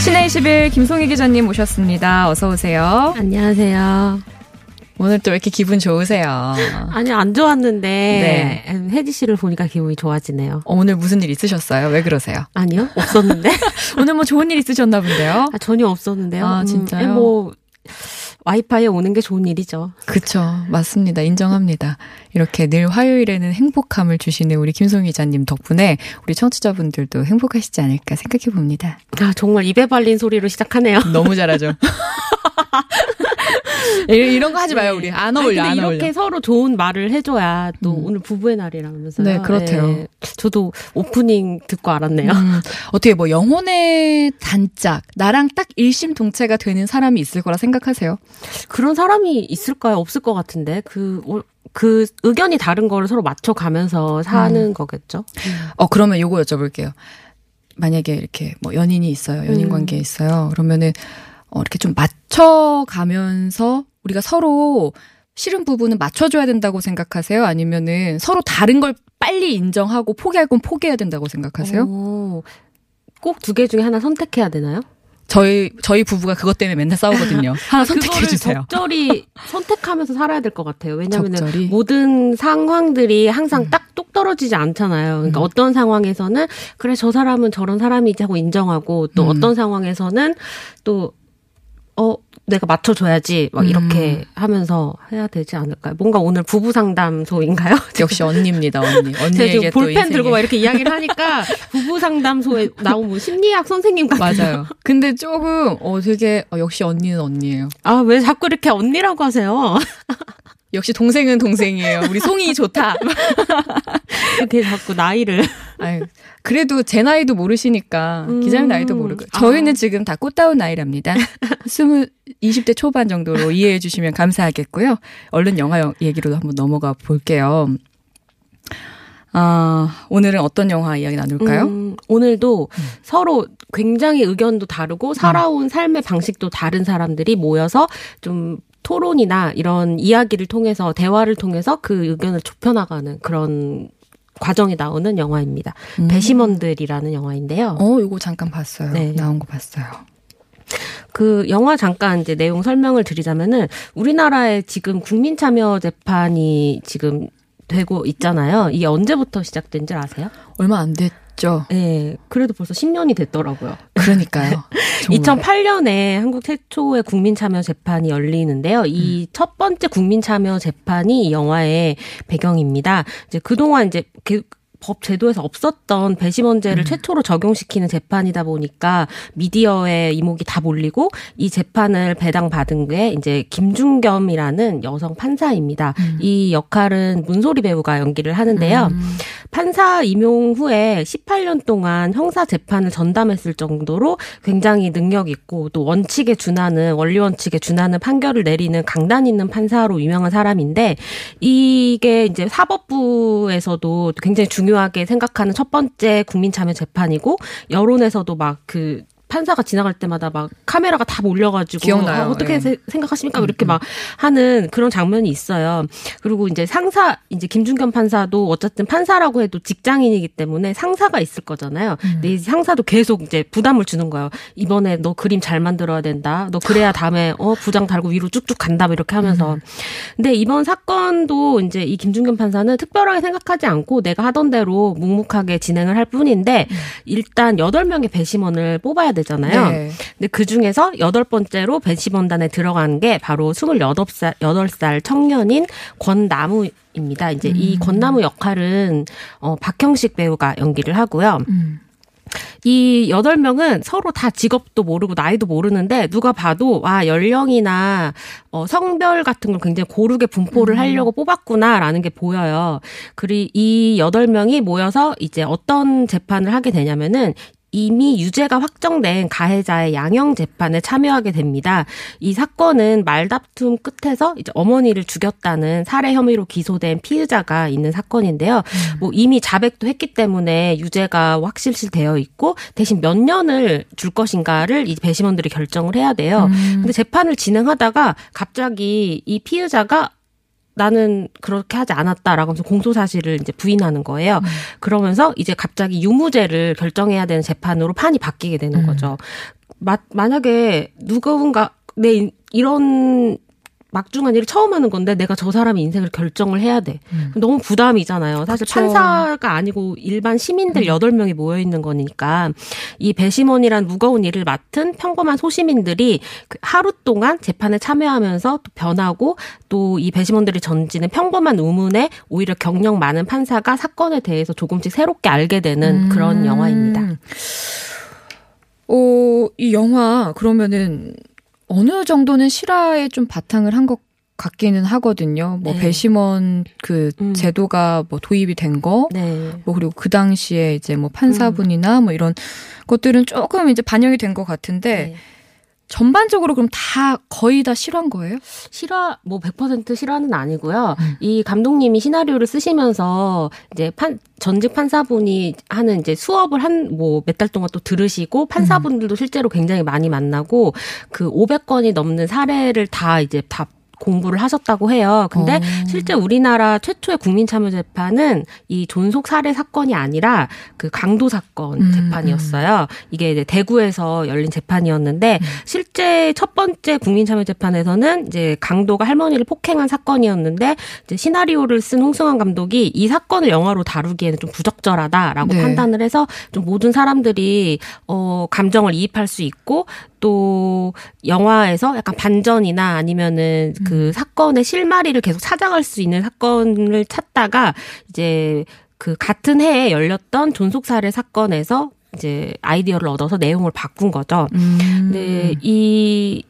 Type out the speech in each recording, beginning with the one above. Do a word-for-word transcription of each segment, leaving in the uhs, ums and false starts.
신의 이십일 김송희 기자님 모셨습니다. 어서 오세요. 안녕하세요. 오늘 또 왜 이렇게 기분 좋으세요? 아니, 안 좋았는데 네. 혜지 씨를 보니까 기분이 좋아지네요. 어, 오늘 무슨 일 있으셨어요? 왜 그러세요? 아니요, 없었는데. 오늘 뭐 좋은 일 있으셨나 본데요? 아, 전혀 없었는데요. 아, 진짜요? 음, 뭐 와이파이에 오는 게 좋은 일이죠. 그렇죠. 맞습니다. 인정합니다. 이렇게 늘 화요일에는 행복함을 주시는 우리 김송희 기자님 덕분에 우리 청취자분들도 행복하시지 않을까 생각해 봅니다. 아, 정말 입에 발린 소리로 시작하네요. 너무 잘하죠. 이런 거 하지 마요. 네. 우리 안 어울려. 아니, 근데 안 이렇게 어울려. 서로 좋은 말을 해줘야 또 음. 오늘 부부의 날이라면서요. 네, 그렇대요. 네. 저도 오프닝 듣고 알았네요. 음, 어떻게 뭐 영혼의 단짝, 나랑 딱 일심동체가 되는 사람이 있을 거라 생각하세요? 그런 사람이 있을까요? 없을 것 같은데. 그... 그 의견이 다른 거를 서로 맞춰가면서 사는 음. 거겠죠. 음. 어 그러면 요거 여쭤볼게요. 만약에 이렇게 뭐 연인이 있어요, 연인 관계에 있어요. 그러면은 어, 이렇게 좀 맞춰가면서 우리가 서로 싫은 부분은 맞춰줘야 된다고 생각하세요? 아니면은 서로 다른 걸 빨리 인정하고 포기할 건 포기해야 된다고 생각하세요? 꼭 두 개 중에 하나 선택해야 되나요? 저희 저희 부부가 그것 때문에 맨날 싸우거든요. 하나 선택해 주세요. 적절히 선택하면서 살아야 될 것 같아요. 왜냐하면 모든 상황들이 항상 음. 딱 똑 떨어지지 않잖아요. 그러니까 음. 어떤 상황에서는 그래 저 사람은 저런 사람이지 하고 인정하고 또 음. 어떤 상황에서는 또 어 내가 맞춰줘야지 막 이렇게 음. 하면서 해야 되지 않을까요? 뭔가 오늘 부부 상담소인가요? 역시 언니입니다. 언니. 언니에게 또 볼펜 들고 막 이렇게 이야기를 하니까 부부 상담소에 나온 뭐 심리학 선생님 같아요. 맞아요. 근데 조금 어 되게 어, 역시 언니는 언니예요. 아, 왜 자꾸 이렇게 언니라고 하세요? 역시 동생은 동생이에요. 우리 송이 좋다. 되게 자꾸 나이를. 아유, 그래도 제 나이도 모르시니까 음. 기자님 나이도 모르고. 저희는 아. 지금 다 꽃다운 나이랍니다. 이십 대 초반 정도로 이해해 주시면 감사하겠고요. 얼른 영화 얘기로 한번 넘어가 볼게요. 아, 오늘은 어떤 영화 이야기 나눌까요? 음, 오늘도 음. 서로 굉장히 의견도 다르고 살아온 음. 삶의 방식도 다른 사람들이 모여서 좀 토론이나 이런 이야기를 통해서 대화를 통해서 그 의견을 좁혀나가는 그런 과정이 나오는 영화입니다. 음. 배심원들이라는 영화인데요. 어, 이거 잠깐 봤어요. 네. 나온 거 봤어요. 그 영화 잠깐 이제 내용 설명을 드리자면은 우리나라에 지금 국민참여 재판이 지금 되고 있잖아요. 이게 언제부터 시작된 줄 아세요? 얼마 안 됐. 네, 그래도 벌써 십 년이 됐더라고요. 그러니까요. 이천팔 년에 한국 최초의 국민참여 재판이 열리는데요. 이 첫 음. 번째 국민참여 재판이 이 영화의 배경입니다. 이제 그동안 이제 그 법 제도에서 없었던 배심원제를 음. 최초로 적용시키는 재판이다 보니까 미디어의 이목이 다 몰리고 이 재판을 배당받은 게 이제 김중겸이라는 여성 판사입니다. 음. 이 역할은 문소리 배우가 연기를 하는데요. 음. 판사 임용 후에 십팔 년 동안 형사 재판을 전담했을 정도로 굉장히 능력 있고 또 원칙에 준하는 원리 원칙에 준하는 판결을 내리는 강단 있는 판사로 유명한 사람인데 이게 이제 사법부에서도 굉장히 중요 하게 생각하는 첫 번째 국민참여 재판이고 여론에서도 막 그 판사가 지나갈 때마다 막 카메라가 다 몰려가지고 기억나요. 아, 어떻게 예. 생각하십니까? 음, 이렇게 막 음. 하는 그런 장면이 있어요. 그리고 이제 상사 이제 김중겸 판사도 어쨌든 판사라고 해도 직장인이기 때문에 상사가 있을 거잖아요. 음. 근데 이 상사도 계속 이제 부담을 주는 거예요. 이번에 너 그림 잘 만들어야 된다. 너 그래야 다음에 어 부장 달고 위로 쭉쭉 간다. 이렇게 하면서. 음. 근데 이번 사건도 이제 이 김중겸 판사는 특별하게 생각하지 않고 내가 하던 대로 묵묵하게 진행을 할 뿐인데 음. 일단 여덟 명의 배심원을 뽑아야 돼. 잖아요. 네. 근데 그 중에서 여덟 번째로 배심원단에 들어간 게 바로 스물여덟 살 청년인 권남우입니다. 이제 음. 이 권남우 역할은 어, 박형식 배우가 연기를 하고요. 음. 이 여덟 명은 서로 다 직업도 모르고 나이도 모르는데 누가 봐도 와, 연령이나 어, 성별 같은 걸 굉장히 고르게 분포를 하려고 음. 뽑았구나라는 게 보여요. 그리고 이 여덟 명이 모여서 이제 어떤 재판을 하게 되냐면은 이미 유죄가 확정된 가해자의 양형 재판에 참여하게 됩니다. 이 사건은 말다툼 끝에서 이제 어머니를 죽였다는 살해 혐의로 기소된 피의자가 있는 사건인데요. 음. 뭐 이미 자백도 했기 때문에 유죄가 확실시되어 있고 대신 몇 년을 줄 것인가를 이 배심원들이 결정을 해야 돼요. 음. 근데 재판을 진행하다가 갑자기 이 피의자가 나는 그렇게 하지 않았다라고 하면서 공소 사실을 이제 부인하는 거예요. 음. 그러면서 이제 갑자기 유무죄를 결정해야 되는 재판으로 판이 바뀌게 되는 음. 거죠. 마, 만약에 누군가 내 이런 막중한 일을 처음 하는 건데 내가 저 사람의 인생을 결정을 해야 돼. 음. 너무 부담이잖아요. 사실 그쵸. 판사가 아니고 일반 시민들 음. 여덟 명이 모여 있는 거니까 이 배심원이란 무거운 일을 맡은 평범한 소시민들이 하루 동안 재판에 참여하면서 또 변하고 또 이 배심원들이 던지는 평범한 의문에 오히려 경력 많은 판사가 사건에 대해서 조금씩 새롭게 알게 되는 음. 그런 영화입니다. 어, 이 영화 그러면은 어느 정도는 실화에 좀 바탕을 한 것 같기는 하거든요. 뭐 네. 배심원 그 음. 제도가 뭐 도입이 된 거, 네. 뭐 그리고 그 당시에 이제 뭐 판사분이나 음. 뭐 이런 것들은 조금 이제 반영이 된 것 같은데 네. 전반적으로 그럼 다 거의 다 실화인 거예요? 실화 뭐 백 퍼센트 실화는 아니고요. 음. 이 감독님이 시나리오를 쓰시면서 이제 판 전직 판사분이 하는 이제 수업을 한 뭐 몇 달 동안 또 들으시고 판사분들도 음. 실제로 굉장히 많이 만나고 그 오백 건이 넘는 사례를 다 이제 다 공부를 하셨다고 해요. 근데 어. 실제 우리나라 최초의 국민참여재판은 이 존속 살해 사건이 아니라 그 강도 사건 음. 재판이었어요. 이게 이제 대구에서 열린 재판이었는데 음. 실제 첫 번째 국민참여재판에서는 이제 강도가 할머니를 폭행한 사건이었는데 이제 시나리오를 쓴 홍승환 감독이 이 사건을 영화로 다루기에는 좀 부적절하다라고 네. 판단을 해서 좀 모든 사람들이 어, 감정을 이입할 수 있고 또 영화에서 약간 반전이나 아니면은 음. 그 사건의 실마리를 계속 찾아갈 수 있는 사건을 찾다가 이제 그 같은 해에 열렸던 존속살해 사건에서 이제 아이디어를 얻어서 내용을 바꾼 거죠. 음. 근데 이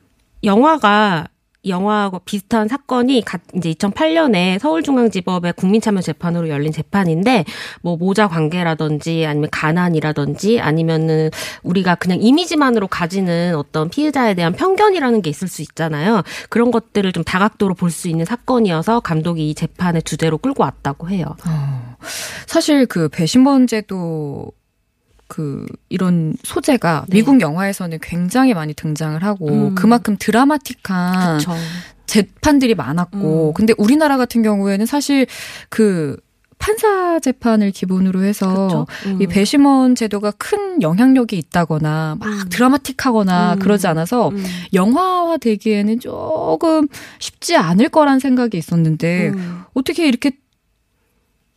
영화가 영화하고 비슷한 사건이 이제 이천팔 년에 서울중앙지법의 국민참여재판으로 열린 재판인데 뭐 모자 관계라든지 아니면 가난이라든지 아니면은 우리가 그냥 이미지만으로 가지는 어떤 피의자에 대한 편견이라는 게 있을 수 있잖아요. 그런 것들을 좀 다각도로 볼 수 있는 사건이어서 감독이 이 재판의 주제로 끌고 왔다고 해요. 어, 사실 그 배심원제도 그 이런 소재가 네. 미국 영화에서는 굉장히 많이 등장을 하고 음. 그만큼 드라마틱한 그쵸. 재판들이 많았고 음. 근데 우리나라 같은 경우에는 사실 그 판사 재판을 기본으로 해서 음. 이 배심원 제도가 큰 영향력이 있다거나 막 음. 드라마틱하거나 음. 그러지 않아서 음. 영화화 되기에는 조금 쉽지 않을 거란 생각이 있었는데 음. 어떻게 이렇게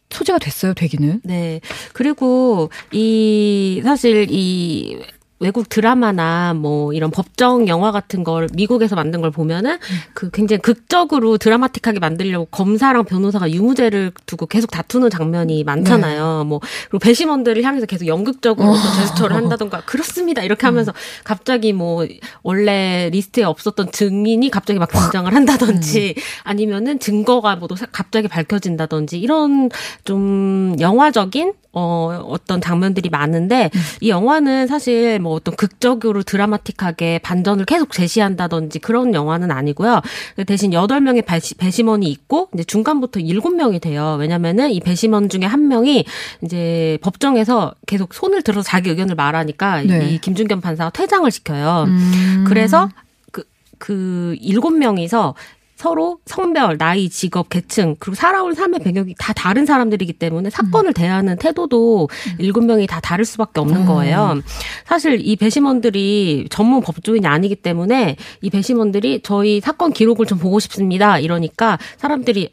소재가 됐어요, 되기는. 네. 그리고 이 사실 이 외국 드라마나 뭐 이런 법정 영화 같은 걸 미국에서 만든 걸 보면은 음. 그 굉장히 극적으로 드라마틱하게 만들려고 검사랑 변호사가 유무죄를 두고 계속 다투는 장면이 많잖아요. 네. 뭐 그리고 배심원들을 향해서 계속 연극적으로 어. 제스처를 한다던가 그렇습니다 이렇게 하면서 음. 갑자기 뭐 원래 리스트에 없었던 증인이 갑자기 막 등장을 한다든지 음. 아니면은 증거가 뭐 갑자기 밝혀진다든지 이런 좀 영화적인 어, 어떤 장면들이 많은데 음. 이 영화는 사실 뭐 어떤 극적으로 드라마틱하게 반전을 계속 제시한다든지 그런 영화는 아니고요. 대신 여덟 명의 배시, 배심원이 있고 이제 중간부터 일곱 명이 돼요. 왜냐면은 이 배심원 중에 한 명이 이제 법정에서 계속 손을 들어서 자기 의견을 말하니까 네. 이 김중겸 판사가 퇴장을 시켜요. 음. 그래서 그, 그 일곱 명이서 서로 성별, 나이, 직업, 계층 그리고 살아온 삶의 배경이 다 다른 사람들이기 때문에 사건을 음. 대하는 태도도 일곱 명이 다 다를 수밖에 없는 음. 거예요. 사실 이 배심원들이 전문 법조인이 아니기 때문에 이 배심원들이 저희 사건 기록을 좀 보고 싶습니다. 이러니까 사람들이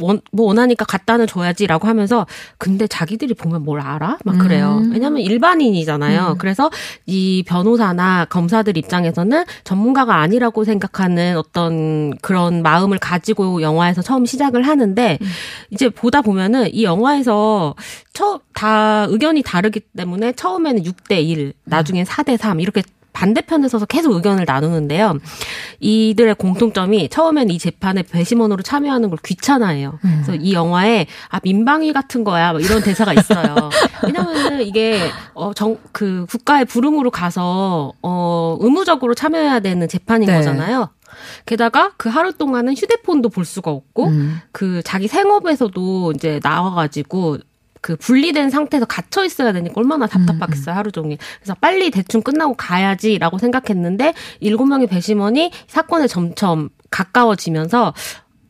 원, 뭐 원하니까 갖다는 줘야지라고 하면서 근데 자기들이 보면 뭘 알아? 막 그래요. 음. 왜냐하면 일반인이잖아요. 음. 그래서 이 변호사나 검사들 입장에서는 전문가가 아니라고 생각하는 어떤 그런 마음을 가지고 영화에서 처음 시작을 하는데 음. 이제 보다 보면은 이 영화에서 처, 다 의견이 다르기 때문에 처음에는 육 대 일, 나중엔 사 대 삼 이렇게 반대편에 서서 계속 의견을 나누는데요. 이들의 공통점이 처음엔 이 재판에 배심원으로 참여하는 걸 귀찮아해요. 음. 그래서 이 영화에 아 민방위 같은 거야 막 이런 대사가 있어요. 왜냐하면 이게 어, 정, 그 국가의 부름으로 가서 어, 의무적으로 참여해야 되는 재판인 네. 거잖아요. 게다가 그 하루 동안은 휴대폰도 볼 수가 없고 음. 그 자기 생업에서도 이제 나와가지고 그 분리된 상태에서 갇혀 있어야 되니까 얼마나 답답하겠어요, 하루 종일. 그래서 빨리 대충 끝나고 가야지라고 생각했는데 일곱 명의 배심원이 사건에 점점 가까워지면서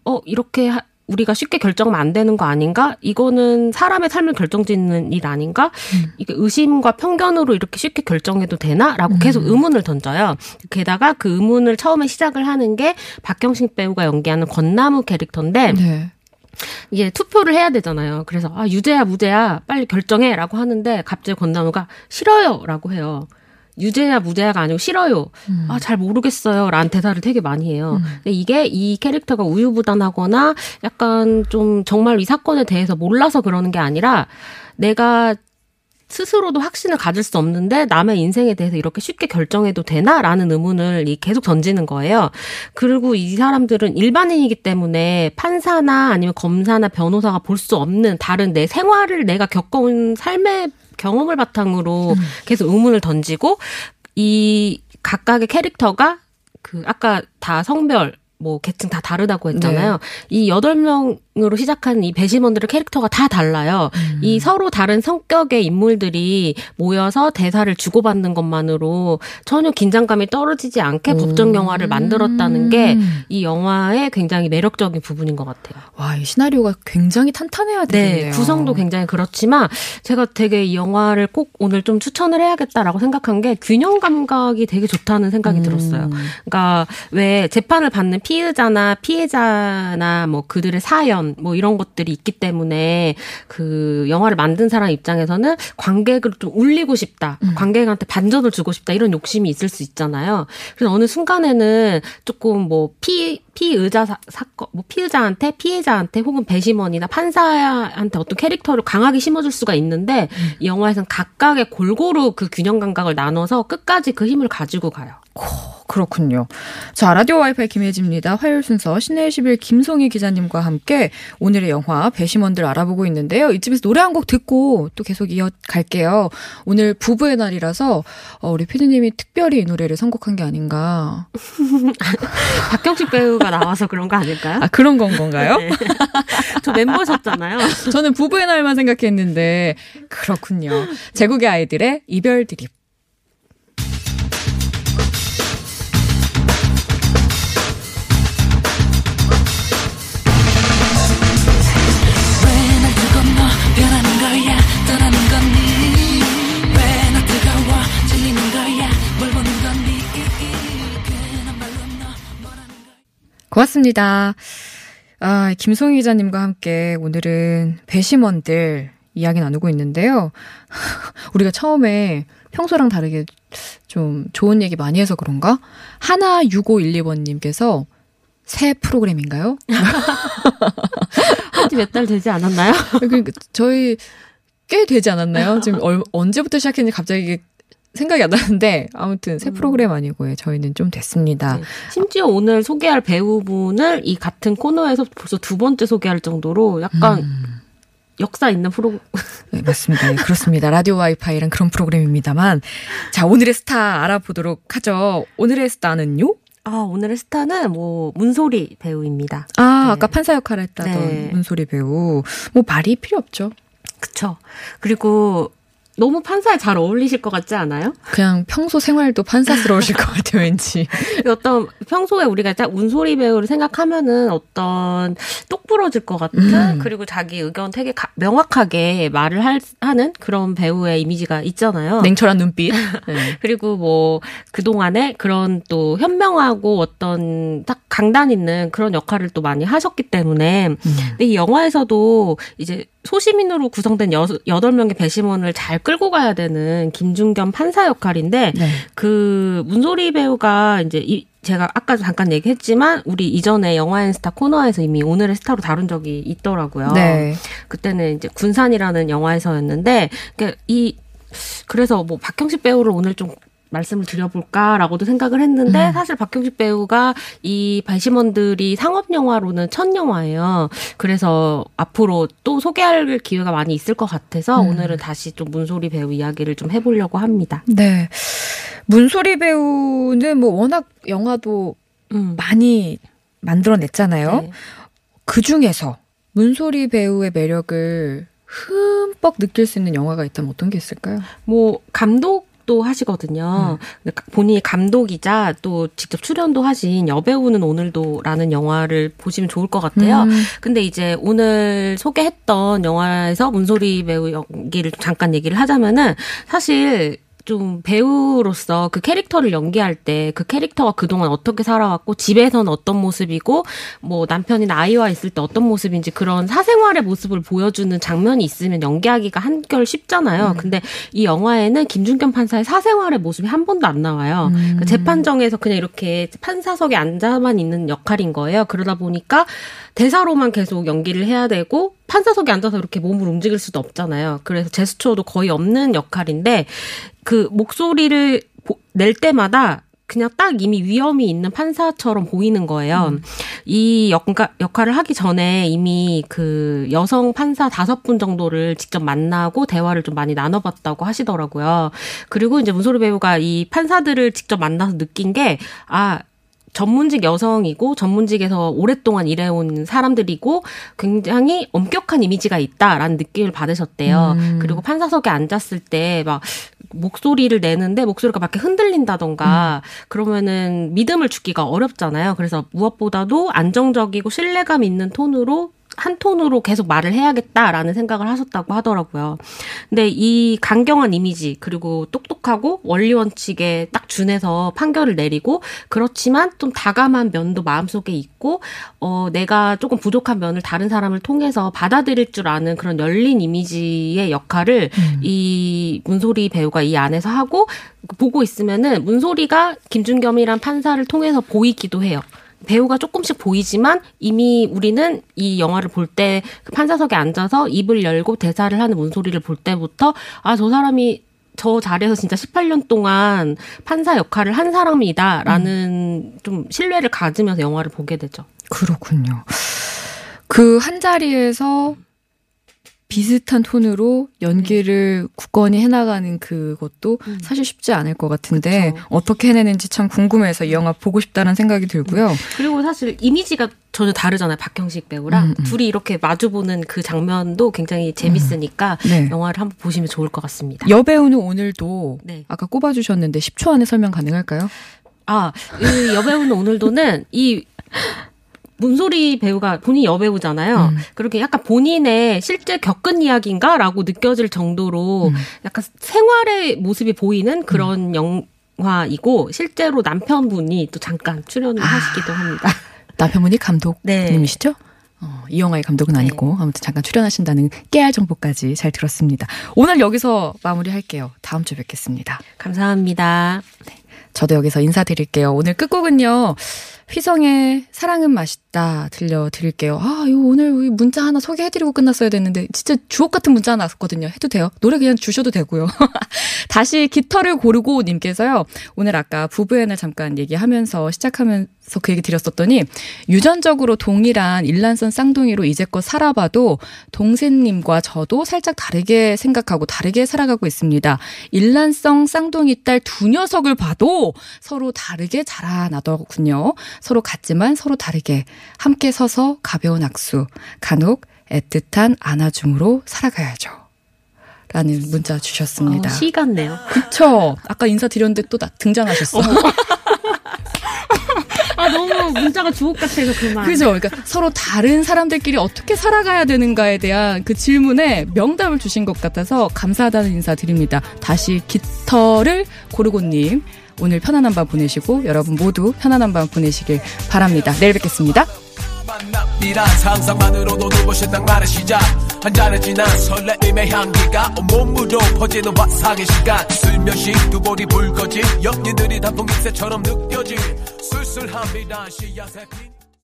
어 이렇게 하, 우리가 쉽게 결정하면 안 되는 거 아닌가? 이거는 사람의 삶을 결정짓는 일 아닌가? 음. 이게 의심과 편견으로 이렇게 쉽게 결정해도 되나? 라고 계속 음. 의문을 던져요. 게다가 그 의문을 처음에 시작을 하는 게 박경식 배우가 연기하는 권남우 캐릭터인데 네. 이게 투표를 해야 되잖아요. 그래서 아 유죄야 무죄야 빨리 결정해라고 하는데 갑자기 권남우가 싫어요라고 해요. 유죄야 무죄야가 아니고 싫어요. 음. 아 잘 모르겠어요라는 대사를 되게 많이 해요. 음. 근데 이게 이 캐릭터가 우유부단하거나 약간 좀 정말 이 사건에 대해서 몰라서 그러는 게 아니라 내가 스스로도 확신을 가질 수 없는데 남의 인생에 대해서 이렇게 쉽게 결정해도 되나라는 의문을 계속 던지는 거예요. 그리고 이 사람들은 일반인이기 때문에 판사나 아니면 검사나 변호사가 볼 수 없는 다른 내 생활을 내가 겪어온 삶의 경험을 바탕으로 음. 계속 의문을 던지고 이 각각의 캐릭터가 그 아까 다 성별 뭐 계층 다 다르다고 했잖아요. 네. 이 여덟 명으로 시작한 이 배심원들의 캐릭터가 다 달라요. 음. 이 서로 다른 성격의 인물들이 모여서 대사를 주고받는 것만으로 전혀 긴장감이 떨어지지 않게 음. 법정 영화를 만들었다는 게 이 영화의 굉장히 매력적인 부분인 것 같아요. 와, 이 시나리오가 굉장히 탄탄해야 되겠네요. 네, 구성도 굉장히 그렇지만 제가 되게 이 영화를 꼭 오늘 좀 추천을 해야겠다라고 생각한 게 균형 감각이 되게 좋다는 생각이 음. 들었어요. 그러니까 왜 재판을 받는 피의자나 피해자나 뭐 그들의 사연 뭐 이런 것들이 있기 때문에 그 영화를 만든 사람 입장에서는 관객을 좀 울리고 싶다. 음. 관객한테 반전을 주고 싶다. 이런 욕심이 있을 수 있잖아요. 그래서 어느 순간에는 조금 뭐 피, 피의자 사, 사건, 뭐 피의자한테 피해자한테 혹은 배심원이나 판사한테 어떤 캐릭터를 강하게 심어줄 수가 있는데 음. 이 영화에서는 각각의 골고루 그 균형 감각을 나눠서 끝까지 그 힘을 가지고 가요. 오, 그렇군요. 자, 라디오 와이파이 김혜지입니다. 화요일 순서 신의 십일 김송희 기자님과 함께 오늘의 영화 배심원들 알아보고 있는데요. 이쯤에서 노래 한 곡 듣고 또 계속 이어갈게요. 오늘 부부의 날이라서 우리 피디님이 특별히 이 노래를 선곡한 게 아닌가. 박경식 배우가 나와서 그런 거 아닐까요? 아, 그런 건 건가요? 네. 저 멤버셨잖아요. 저는 부부의 날만 생각했는데 그렇군요. 제국의 아이들의 이별 드립. 고맙습니다. 아, 김송희 기자님과 함께 오늘은 배심원들 이야기 나누고 있는데요. 우리가 처음에 평소랑 다르게 좀 좋은 얘기 많이 해서 그런가? 하나 육오일이 번님께서 새 프로그램인가요? 한지 몇 달 되지 않았나요? 그러니까 저희 꽤 되지 않았나요? 지금 얼, 언제부터 시작했는지 갑자기 생각이 안 나는데 아무튼 새 프로그램 아니고요. 저희는 좀 됐습니다. 네. 심지어 오늘 소개할 배우분을 이 같은 코너에서 벌써 두 번째 소개할 정도로 약간 음. 역사 있는 프로그램. 네, 맞습니다. 네, 그렇습니다. 라디오 와이파이란 그런 프로그램입니다만 자 오늘의 스타 알아보도록 하죠. 오늘의 스타는요? 아 오늘의 스타는 뭐 문소리 배우입니다. 아 네. 아까 판사 역할을 했다던 네. 문소리 배우. 뭐 말이 필요 없죠. 그쵸. 그리고 너무 판사에 잘 어울리실 것 같지 않아요? 그냥 평소 생활도 판사스러우실 것 같아요, 왠지. 어떤 평소에 우리가 딱 문소리 배우를 생각하면은 어떤 똑부러질 것 같은 음. 그리고 자기 의견 되게 가, 명확하게 말을 할, 하는 그런 배우의 이미지가 있잖아요. 냉철한 눈빛. 네. 그리고 뭐 그동안에 그런 또 현명하고 어떤 딱 강단 있는 그런 역할을 또 많이 하셨기 때문에 음. 근데 이 영화에서도 이제 소시민으로 구성된 여덟 명의 배심원을 잘 끌고 가야 되는 김중겸 판사 역할인데 네. 그 문소리 배우가 이제 이 제가 아까 잠깐 얘기했지만 우리 이전에 영화앤스타 코너에서 이미 오늘의 스타로 다룬 적이 있더라고요. 네. 그때는 이제 군산이라는 영화에서였는데 그러니까 이 그래서 뭐 박형식 배우를 오늘 좀 말씀을 드려볼까라고도 생각을 했는데 음. 사실 박형식 배우가 이 배심원들이 상업영화로는 첫 영화예요. 그래서 앞으로 또 소개할 기회가 많이 있을 것 같아서 음. 오늘은 다시 좀 문소리 배우 이야기를 좀 해보려고 합니다. 네. 문소리 배우는 뭐 워낙 영화도 음. 많이 만들어냈잖아요. 네. 그중에서 문소리 배우의 매력을 흠뻑 느낄 수 있는 영화가 있다면 어떤 게 있을까요? 뭐 감독 또 하시거든요. 음. 본인이 감독이자 또 직접 출연도 하신 여배우는 오늘도라는 영화를 보시면 좋을 것 같아요. 음. 근데 이제 오늘 소개했던 영화에서 문소리 배우 연기를 잠깐 얘기를 하자면은 사실 좀 배우로서 그 캐릭터를 연기할 때 그 캐릭터가 그동안 어떻게 살아왔고 집에서는 어떤 모습이고 뭐 남편이나 아이와 있을 때 어떤 모습인지 그런 사생활의 모습을 보여주는 장면이 있으면 연기하기가 한결 쉽잖아요. 음. 근데 이 영화에는 김중겸 판사의 사생활의 모습이 한 번도 안 나와요. 음. 그러니까 재판정에서 그냥 이렇게 판사석에 앉아만 있는 역할인 거예요. 그러다 보니까 대사로만 계속 연기를 해야 되고 판사석에 앉아서 이렇게 몸을 움직일 수도 없잖아요. 그래서 제스처도 거의 없는 역할인데 그 목소리를 낼 때마다 그냥 딱 이미 위험이 있는 판사처럼 보이는 거예요. 음. 이 역가, 역할을 하기 전에 이미 그 여성 판사 다섯 분 정도를 직접 만나고 대화를 좀 많이 나눠봤다고 하시더라고요. 그리고 이제 문소리 배우가 이 판사들을 직접 만나서 느낀 게 아, 전문직 여성이고 전문직에서 오랫동안 일해온 사람들이고 굉장히 엄격한 이미지가 있다라는 느낌을 받으셨대요. 음. 그리고 판사석에 앉았을 때 막 목소리를 내는데 목소리가 막 이렇게 흔들린다던가 음. 그러면은 믿음을 주기가 어렵잖아요. 그래서 무엇보다도 안정적이고 신뢰감 있는 톤으로 한 톤으로 계속 말을 해야겠다라는 생각을 하셨다고 하더라고요. 근데 이 강경한 이미지 그리고 똑똑하고 원리원칙에 딱 준해서 판결을 내리고 그렇지만 좀 다감한 면도 마음속에 있고 어, 내가 조금 부족한 면을 다른 사람을 통해서 받아들일 줄 아는 그런 열린 이미지의 역할을 음. 이 문소리 배우가 이 안에서 하고 보고 있으면은 문소리가 김중겸이란 판사를 통해서 보이기도 해요. 배우가 조금씩 보이지만 이미 우리는 이 영화를 볼 때 판사석에 앉아서 입을 열고 대사를 하는 문소리를 볼 때부터 아, 저 사람이 저 자리에서 진짜 십팔 년 동안 판사 역할을 한 사람이다라는 음. 좀 신뢰를 가지면서 영화를 보게 되죠. 그렇군요. 그 한 자리에서 비슷한 톤으로 연기를 네. 굳건히 해나가는 그것도 음. 사실 쉽지 않을 것 같은데 그쵸. 어떻게 해내는지 참 궁금해서 이 영화 보고 싶다는 생각이 들고요. 그리고 사실 이미지가 전혀 다르잖아요. 박형식 배우랑. 음, 음. 둘이 이렇게 마주보는 그 장면도 굉장히 재밌으니까 음. 네. 영화를 한번 보시면 좋을 것 같습니다. 여배우는 오늘도 네. 아까 꼽아주셨는데 십 초 안에 설명 가능할까요? 아, 이 여배우는 오늘도는 이... 문소리 배우가 본인 여배우잖아요. 음. 그렇게 약간 본인의 실제 겪은 이야기인가라고 느껴질 정도로 음. 약간 생활의 모습이 보이는 그런 음. 영화이고 실제로 남편분이 또 잠깐 출연을 아. 하시기도 합니다. 남편분이 감독님이시죠? 네. 어, 이 영화의 감독은 아니고 네. 아무튼 잠깐 출연하신다는 깨알 정보까지 잘 들었습니다. 오늘 여기서 마무리할게요. 다음 주에 뵙겠습니다. 감사합니다. 네. 저도 여기서 인사드릴게요. 오늘 끝곡은요. 휘성의 사랑은 맛있다 들려드릴게요. 아, 요 오늘 문자 하나 소개해드리고 끝났어야 됐는데 진짜 주옥 같은 문자 하나 왔거든요. 해도 돼요? 노래 그냥 주셔도 되고요. 다시 깃털을 고르고 님께서요. 오늘 아까 부부애나 잠깐 얘기하면서 시작하면서 그 얘기 드렸었더니 유전적으로 동일한 일란성 쌍둥이로 이제껏 살아봐도 동생님과 저도 살짝 다르게 생각하고 다르게 살아가고 있습니다. 일란성 쌍둥이 딸 두 녀석을 봐도 서로 다르게 자라나더군요. 서로 같지만 서로 다르게 함께 서서 가벼운 악수, 간혹 애틋한 안아줌으로 살아가야죠. 라는 문자 주셨습니다. 어, 시 같네요. 그쵸? 아까 인사드렸는데 또 나, 등장하셨어. 어. 아, 너무 문자가 주옥 같아서 그만. 그죠? 그러니까 서로 다른 사람들끼리 어떻게 살아가야 되는가에 대한 그 질문에 명답을 주신 것 같아서 감사하다는 인사 드립니다. 다시 깃털을 고르고님, 오늘 편안한 밤 보내시고 여러분 모두 편안한 밤 보내시길 바랍니다. 내일 뵙겠습니다. 만납니다. 상상만으로도 눈부신 낭만의 시작. 한 잔의 진한 설레임의 향기가 온몸으로 퍼지는 화상의 시간. 슬며시 두 볼이 붉어진 옆니들이 단풍잎새처럼 느껴질 쓸쓸함이란 씨앗의 빛.